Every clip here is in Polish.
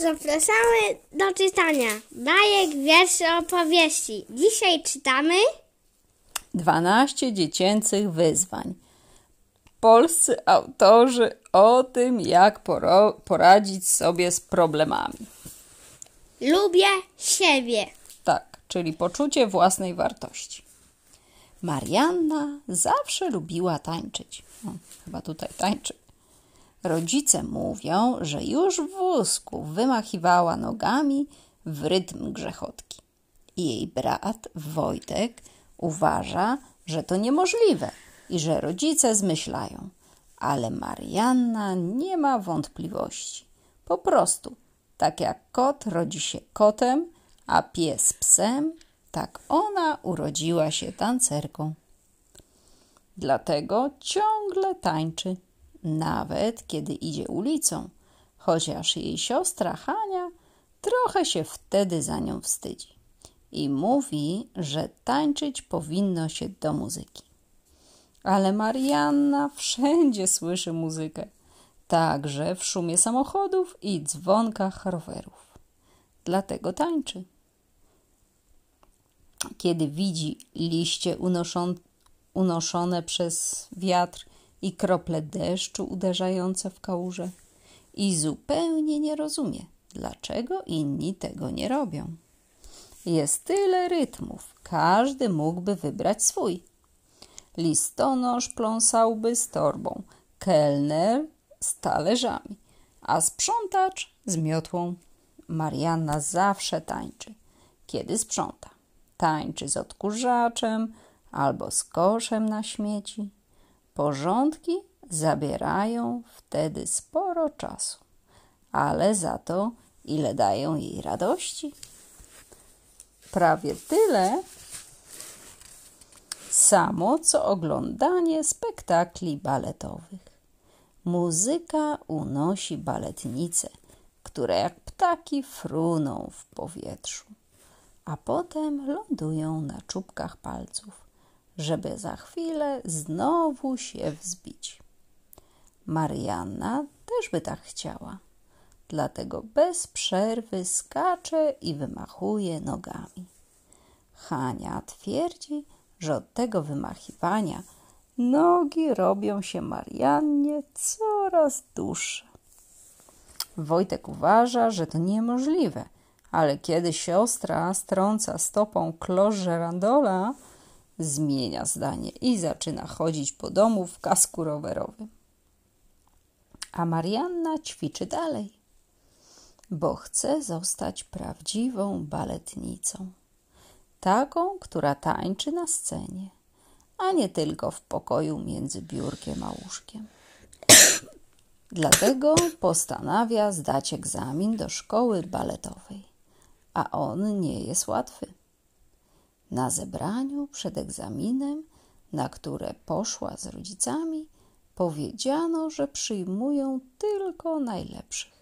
Zapraszamy do czytania bajek, wierszy, opowieści. Dzisiaj czytamy 12 dziecięcych wyzwań. Polscy autorzy o tym, jak poradzić sobie z problemami. Lubię siebie. Tak, czyli poczucie własnej wartości. Marianna zawsze lubiła tańczyć. O, chyba tutaj tańczy. Rodzice mówią, że już w wózku wymachiwała nogami w rytm grzechotki. Jej brat Wojtek uważa, że to niemożliwe i że rodzice zmyślają. Ale Marianna nie ma wątpliwości. Po prostu, tak jak kot rodzi się kotem, a pies psem, tak ona urodziła się tancerką. Dlatego ciągle tańczy, nawet kiedy idzie ulicą, chociaż jej siostra Hania trochę się wtedy za nią wstydzi i mówi, że tańczyć powinno się do muzyki. Ale Marianna wszędzie słyszy muzykę, także w szumie samochodów i dzwonkach rowerów. Dlatego tańczy. Kiedy widzi liście unoszone przez wiatr i krople deszczu uderzające w kałuże i zupełnie nie rozumie, dlaczego inni tego nie robią. Jest tyle rytmów, każdy mógłby wybrać swój. Listonosz pląsałby z torbą, kelner z talerzami, a sprzątacz z miotłą. Marianna zawsze tańczy, kiedy sprząta. Tańczy z odkurzaczem albo z koszem na śmieci. Porządki zabierają wtedy sporo czasu, ale za to ile dają jej radości? Prawie tyle samo, co oglądanie spektakli baletowych. Muzyka unosi baletnice, które jak ptaki fruną w powietrzu, a potem lądują na czubkach palców, żeby za chwilę znowu się wzbić. Marianna też by tak chciała, dlatego bez przerwy skacze i wymachuje nogami. Hania twierdzi, że od tego wymachiwania nogi robią się Mariannie coraz dłuższe. Wojtek uważa, że to niemożliwe, ale kiedy siostra strąca stopą klosz żerandola, zmienia zdanie i zaczyna chodzić po domu w kasku rowerowym. A Marianna ćwiczy dalej, bo chce zostać prawdziwą baletnicą. Taką, która tańczy na scenie, a nie tylko w pokoju między biurkiem a łóżkiem. Dlatego postanawia zdać egzamin do szkoły baletowej, a on nie jest łatwy. Na zebraniu przed egzaminem, na które poszła z rodzicami, powiedziano, że przyjmują tylko najlepszych.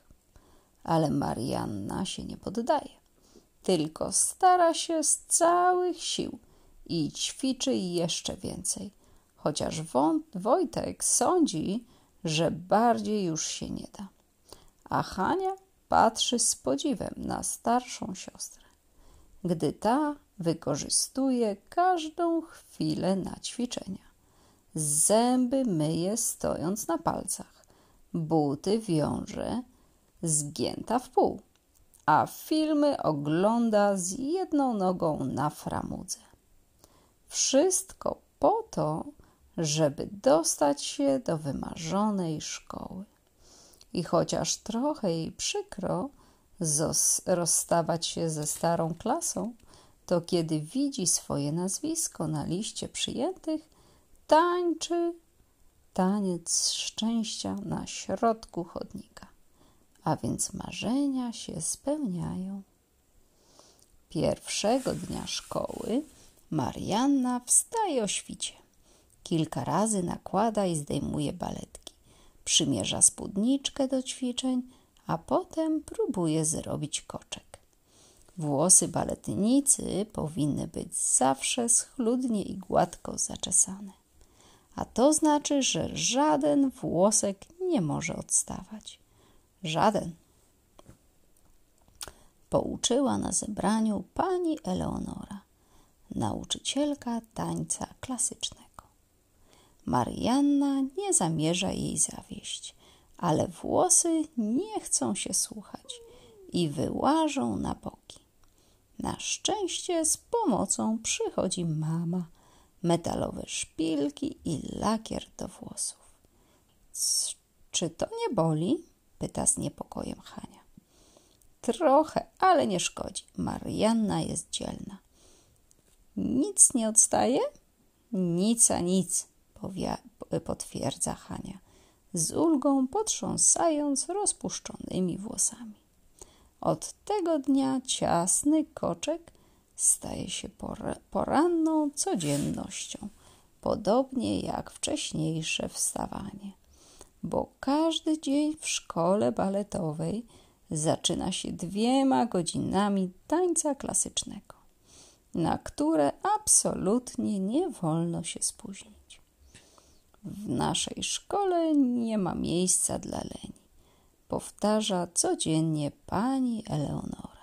Ale Marianna się nie poddaje, tylko stara się z całych sił i ćwiczy jeszcze więcej, chociaż Wojtek sądzi, że bardziej już się nie da. A Hania patrzy z podziwem na starszą siostrę, gdy ta wykorzystuje każdą chwilę na ćwiczenia. Zęby myje stojąc na palcach, buty wiąże zgięta w pół, a filmy ogląda z jedną nogą na framudze. Wszystko po to, żeby dostać się do wymarzonej szkoły. I chociaż trochę jej przykro rozstawać się ze starą klasą, to kiedy widzi swoje nazwisko na liście przyjętych, tańczy taniec szczęścia na środku chodnika, a więc marzenia się spełniają. Pierwszego dnia szkoły Marianna wstaje o świcie. Kilka razy nakłada i zdejmuje baletki, przymierza spódniczkę do ćwiczeń, a potem próbuje zrobić koczek. Włosy baletnicy powinny być zawsze schludnie i gładko zaczesane, a to znaczy, że żaden włosek nie może odstawać. Żaden. pouczyła na zebraniu pani Eleonora, nauczycielka tańca klasycznego. Marianna nie zamierza jej zawieść, ale włosy nie chcą się słuchać i wyłażą na boki. Na szczęście z pomocą przychodzi mama, metalowe szpilki i lakier do włosów. Czy to nie boli? Pyta z niepokojem Hania. Trochę, ale nie szkodzi. Marianna jest dzielna. Nic nie odstaje? Nic a nic, potwierdza Hania, z ulgą potrząsając rozpuszczonymi włosami. Od tego dnia ciasny koczek staje się poranną codziennością, podobnie jak wcześniejsze wstawanie, bo każdy dzień w szkole baletowej zaczyna się 2 godzinami tańca klasycznego, na które absolutnie nie wolno się spóźnić. W naszej szkole nie ma miejsca dla leni, powtarza codziennie pani Eleonora.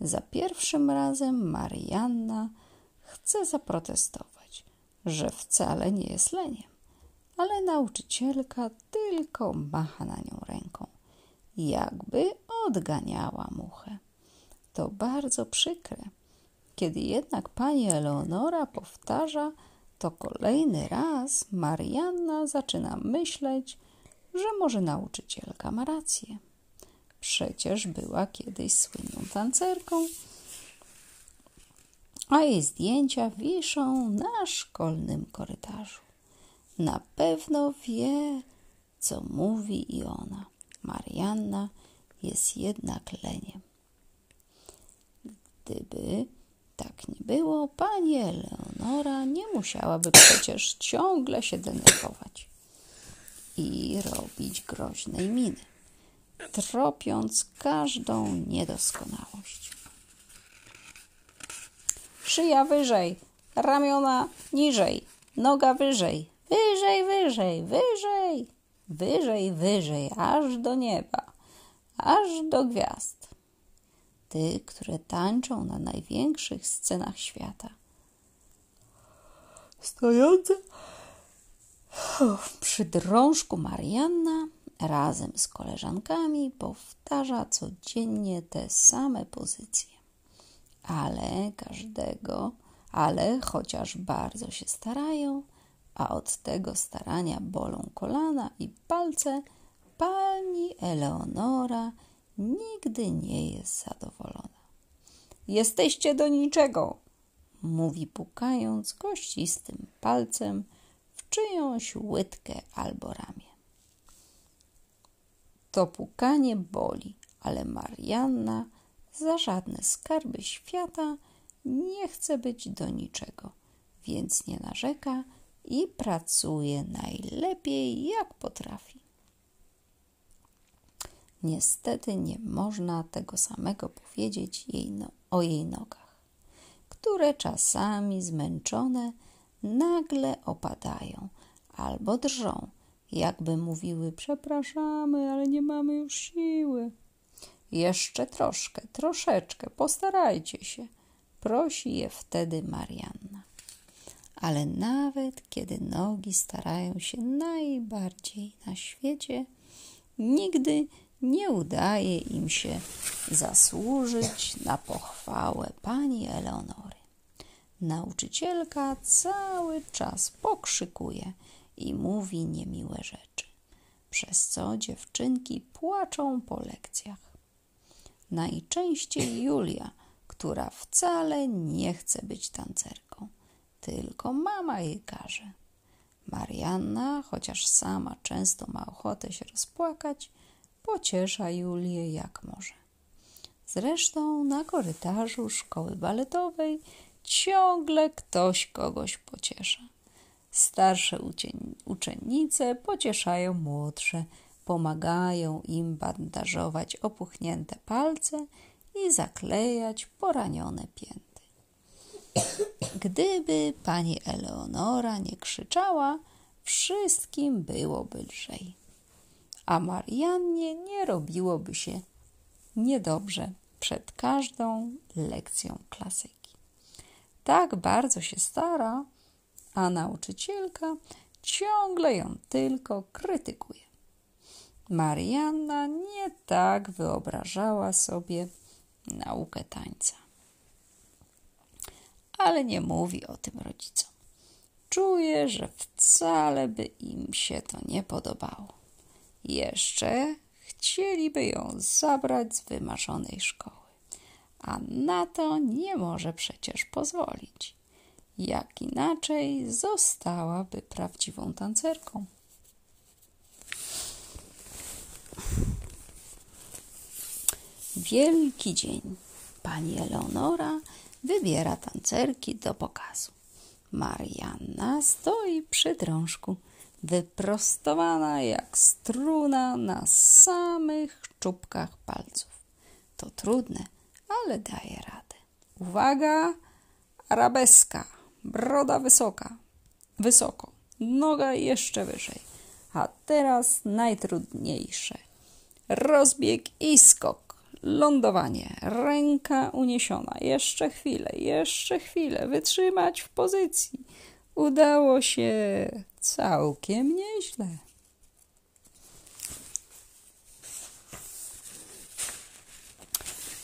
Za pierwszym razem Marianna chce zaprotestować, że wcale nie jest leniem, ale nauczycielka tylko macha na nią ręką, jakby odganiała muchę. To bardzo przykre. Kiedy jednak pani Eleonora powtarza to kolejny raz, Marianna zaczyna myśleć, że może nauczycielka ma rację. Przecież była kiedyś słynną tancerką, a jej zdjęcia wiszą na szkolnym korytarzu. Na pewno wie, co mówi i ona. Marianna jest jednak leniem. Gdyby tak nie było, pani Eleonora nie musiałaby przecież ciągle się denerwować i robić groźnej miny, tropiąc każdą niedoskonałość. Szyja wyżej, ramiona niżej, noga wyżej, wyżej, wyżej, wyżej, wyżej, wyżej, aż do nieba, aż do gwiazd. Te, które tańczą na największych scenach świata, stojące przy drążku Marianna razem z koleżankami powtarza codziennie te same pozycje. Ale chociaż bardzo się starają, a od tego starania bolą kolana i palce, pani Eleonora nigdy nie jest zadowolona. Jesteście do niczego, mówi pukając kościstym palcem w czyjąś łydkę albo ramię. To pukanie boli, ale Marianna za żadne skarby świata nie chce być do niczego, więc nie narzeka i pracuje najlepiej jak potrafi. Niestety nie można tego samego powiedzieć o jej nogach, które czasami zmęczone nagle opadają albo drżą, jakby mówiły: przepraszamy, ale nie mamy już siły. Jeszcze troszkę, troszeczkę, postarajcie się, prosi je wtedy Marianna. Ale nawet kiedy nogi starają się najbardziej na świecie, nigdy nie udaje im się zasłużyć na pochwałę pani Eleonory. Nauczycielka cały czas pokrzykuje i mówi niemiłe rzeczy, przez co dziewczynki płaczą po lekcjach. Najczęściej Julia, która wcale nie chce być tancerką, tylko mama jej każe. Marianna, chociaż sama często ma ochotę się rozpłakać, pociesza Julię jak może. Zresztą na korytarzu szkoły baletowej ciągle ktoś kogoś pociesza. Starsze uczennice pocieszają młodsze, pomagają im bandażować opuchnięte palce i zaklejać poranione pięty. Gdyby pani Eleonora nie krzyczała, wszystkim byłoby lżej, a Mariannie nie robiłoby się niedobrze. przed każdą lekcją klasyki. Tak bardzo się stara, a nauczycielka ciągle ją tylko krytykuje. Marianna nie tak wyobrażała sobie naukę tańca. Ale nie mówi o tym rodzicom. Czuje, że wcale by im się to nie podobało. Jeszcze chcieliby ją zabrać z wymarzonej szkoły. A na to nie może przecież pozwolić. Jak inaczej zostałaby prawdziwą tancerką. Wielki dzień. Pani Eleonora wybiera tancerki do pokazu. Marianna stoi przy drążku, wyprostowana jak struna na samych czubkach palców. To trudne, ale daje radę. Uwaga! Arabeska, broda wysoko, noga jeszcze wyżej. A teraz najtrudniejsze. Rozbieg i skok. Lądowanie, ręka uniesiona, jeszcze chwilę, wytrzymać w pozycji. Udało się całkiem nieźle.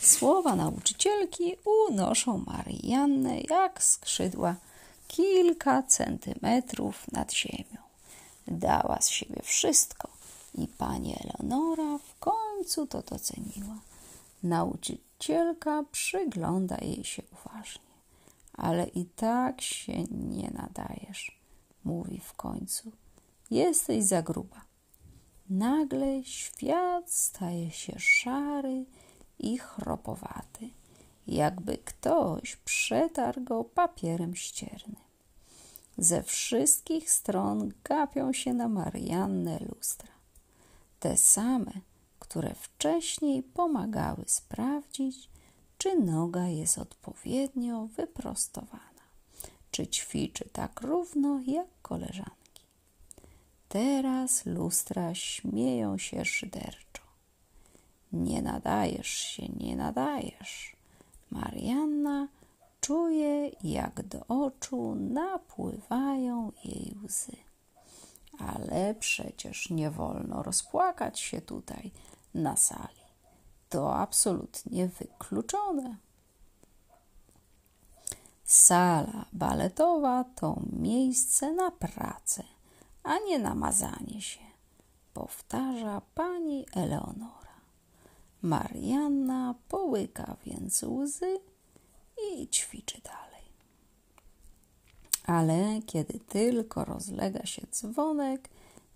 Słowa nauczycielki unoszą Mariannę jak skrzydła kilka centymetrów nad ziemią. Dała z siebie wszystko i pani Eleonora w końcu to doceniła. Nauczycielka przygląda jej się uważnie. Ale i tak się nie nadajesz, mówi w końcu. Jesteś za gruba. Nagle świat staje się szary i chropowaty, jakby ktoś przetarł go papierem ściernym. Ze wszystkich stron gapią się na Mariannę lustra. Te same, które wcześniej pomagały sprawdzić, czy noga jest odpowiednio wyprostowana, czy ćwiczy tak równo jak koleżanki. Teraz lustra śmieją się szyderczo. Nie nadajesz się. Marianna czuje, jak do oczu napływają jej łzy. Ale przecież nie wolno rozpłakać się tutaj, na sali. To absolutnie wykluczone. Sala baletowa to miejsce na pracę, a nie na mazanie się, powtarza pani Eleonora. Marianna połyka więc łzy i ćwiczy dalej. Ale kiedy tylko rozlega się dzwonek,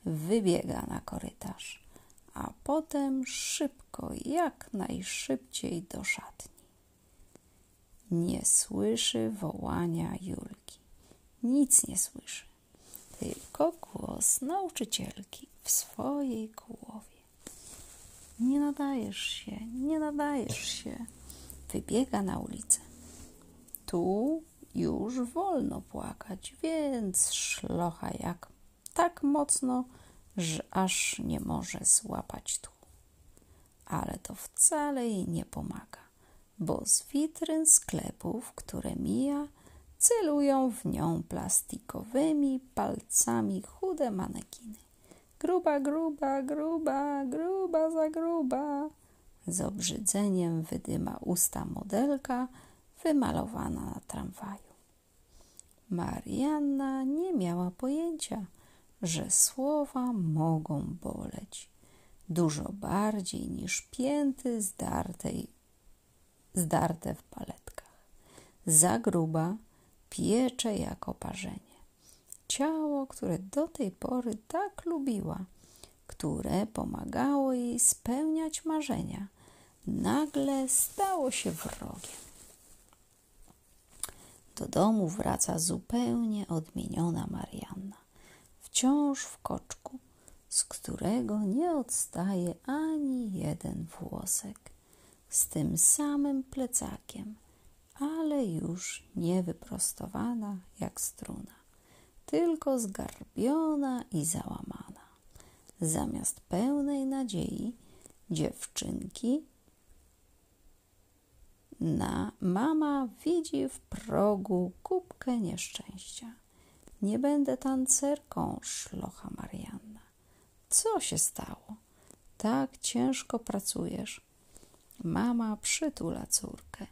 wybiega na korytarz, a potem szybko, jak najszybciej do szatni. Nie słyszy wołania Julki. Nic nie słyszy, tylko głos nauczycielki w swojej głowie. Nie nadajesz się. Wybiega na ulicę. Tu już wolno płakać, więc szlocha tak mocno, że aż nie może złapać tchu. Ale to wcale jej nie pomaga, bo z witryn sklepów, które mija, celują w nią plastikowymi palcami chude manekiny. Gruba za gruba. Z obrzydzeniem wydyma usta modelka wymalowana na tramwaju. Marianna nie miała pojęcia, że słowa mogą boleć. Dużo bardziej niż pięty zdarte w paletkach. Za gruba piecze jak oparzenie. Ciało, które do tej pory tak lubiła, które pomagało jej spełniać marzenia, nagle stało się wrogiem. Do domu wraca zupełnie odmieniona Marianna, wciąż w koczku, z którego nie odstaje ani jeden włosek, z tym samym plecakiem, ale już nie wyprostowana jak struna, tylko zgarbiona i załamana. Zamiast pełnej nadziei dziewczynki Mama widzi w progu kubkę nieszczęścia. Nie będę tancerką, szlocha Marianna. Co się stało? Tak ciężko pracujesz. Mama przytula córkę.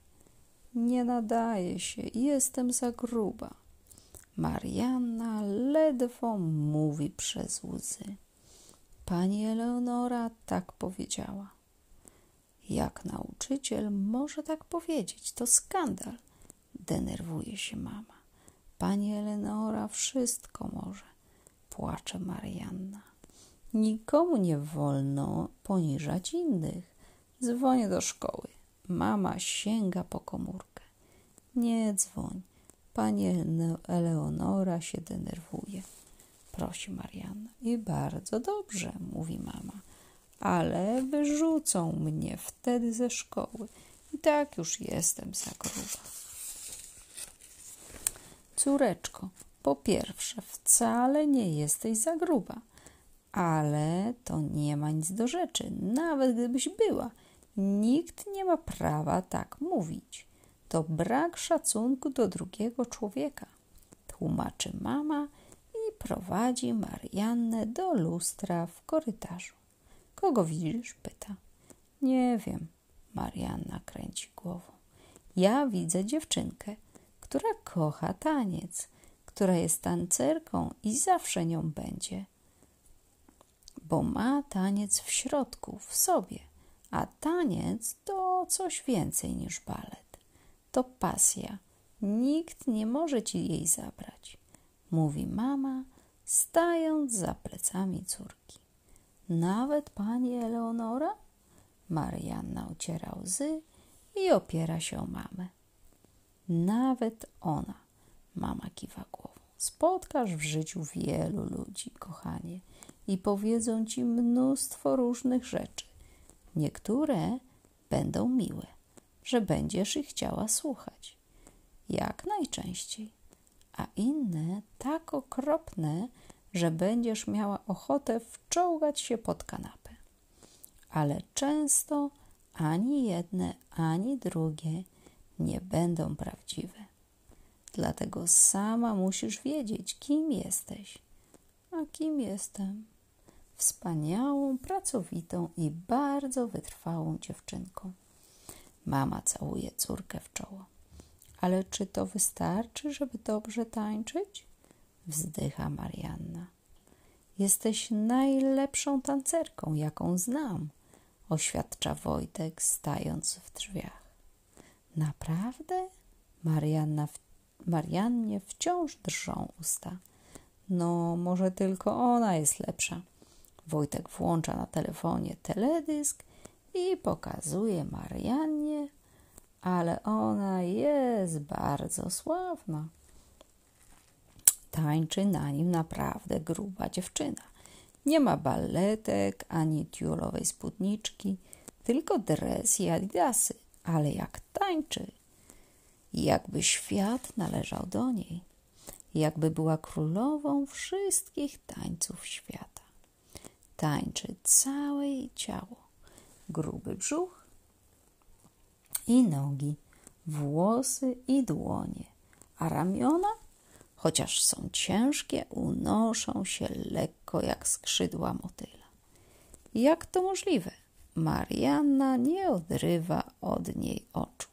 Nie nadaje się, jestem za gruba. Marianna ledwo mówi przez łzy. Pani Eleonora tak powiedziała. Jak nauczyciel może tak powiedzieć? To skandal. Denerwuje się mama. Pani Eleonora wszystko może. Płacze Marianna. Nikomu nie wolno poniżać innych. Dzwonię do szkoły. Mama sięga po komórkę. Nie dzwoń. Pani Eleonora się denerwuje. Prosi Marianna. I bardzo dobrze, mówi mama. Ale wyrzucą mnie wtedy ze szkoły. I tak już jestem za gruba. Córeczko, po pierwsze, wcale nie jesteś za gruba. Ale to nie ma nic do rzeczy. Nawet gdybyś była. Nikt nie ma prawa tak mówić. To brak szacunku do drugiego człowieka. Tłumaczy mama i prowadzi Mariannę do lustra w korytarzu. Kogo widzisz? Pyta. Nie wiem. Marianna kręci głową. Ja widzę dziewczynkę, która kocha taniec, która jest tancerką i zawsze nią będzie. Bo ma taniec w środku, w sobie, a taniec to coś więcej niż balet. To pasja. Nikt nie może ci jej zabrać, mówi mama, stając za plecami córki. Nawet pani Eleonora? Marianna uciera łzy i opiera się o mamę. Nawet ona, mama kiwa głową. Spotkasz w życiu wielu ludzi, kochanie, i powiedzą ci mnóstwo różnych rzeczy. Niektóre będą miłe, że będziesz ich chciała słuchać. Jak najczęściej. A inne tak okropne, że będziesz miała ochotę wczołgać się pod kanapę. Ale często ani jedne, ani drugie nie będą prawdziwe. Dlatego sama musisz wiedzieć, kim jesteś. A kim jestem? Wspaniałą, pracowitą i bardzo wytrwałą dziewczynką. Mama całuje córkę w czoło. Ale czy to wystarczy, żeby dobrze tańczyć? Wzdycha Marianna. Jesteś najlepszą tancerką, jaką znam, oświadcza Wojtek, stając w drzwiach. Naprawdę? Mariannie wciąż drżą usta. No, może tylko ona jest lepsza. Wojtek włącza na telefonie teledysk i pokazuje Mariannie, ale ona jest bardzo sławna. Tańczy na nim naprawdę gruba dziewczyna. Nie ma baletek ani tiulowej spódniczki, tylko dres i adidasy. Ale jak tańczy, jakby świat należał do niej, jakby była królową wszystkich tańców świata. Tańczy całe jej ciało, gruby brzuch i nogi, włosy i dłonie, a ramiona, chociaż są ciężkie, unoszą się lekko jak skrzydła motyla. Jak to możliwe? Marianna nie odrywa od niej oczu.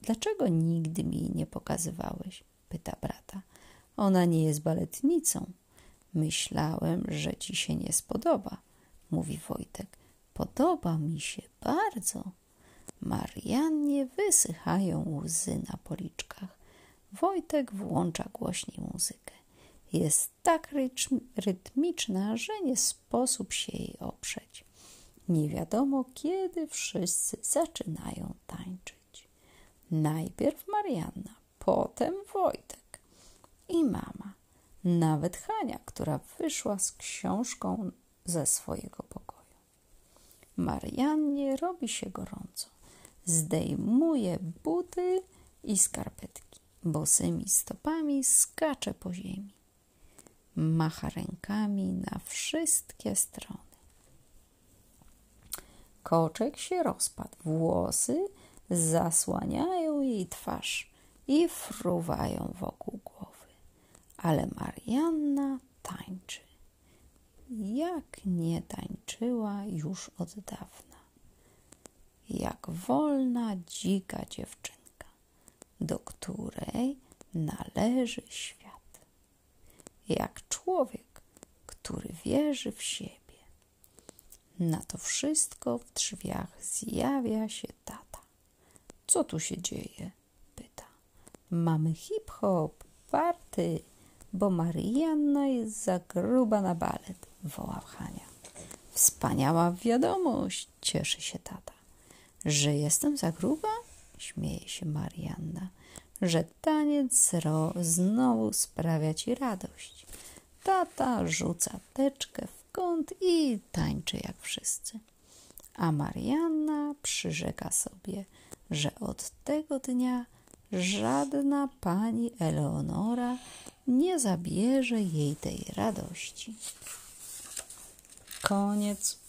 Dlaczego nigdy mi nie pokazywałeś? Pyta brata. Ona nie jest baletnicą. Myślałem, że ci się nie spodoba, mówi Wojtek. Podoba mi się bardzo. Mariannie wysychają łzy na policzkach. Wojtek włącza głośniej muzykę. Jest tak rytmiczna, że nie sposób się jej oprzeć. Nie wiadomo, kiedy wszyscy zaczynają tańczyć. Najpierw Marianna, potem Wojtek i mama. Nawet Hania, która wyszła z książką ze swojego pokoju. Mariannie robi się gorąco. Zdejmuje buty i skarpetki. Bosymi stopami skacze po ziemi. Macha rękami na wszystkie strony. Koczek się rozpadł, włosy zasłaniają jej twarz i fruwają wokół głowy. Ale Marianna tańczy, jak nie tańczyła już od dawna. Jak wolna, dzika dziewczynka, do której należy świat. Jak człowiek, który wierzy w siebie. Na to wszystko w drzwiach zjawia się tata. Co tu się dzieje? Pyta. Mamy hip-hop, party, bo Marianna jest za gruba na balet, woła Hania. Wspaniała wiadomość, cieszy się tata. Że jestem za gruba? Śmieje się Marianna. Że taniec znowu sprawia ci radość. Tata rzuca teczkę w kąt i tańczy jak wszyscy. A Marianna przyrzeka sobie, że od tego dnia żadna pani Eleonora nie zabierze jej tej radości. Koniec.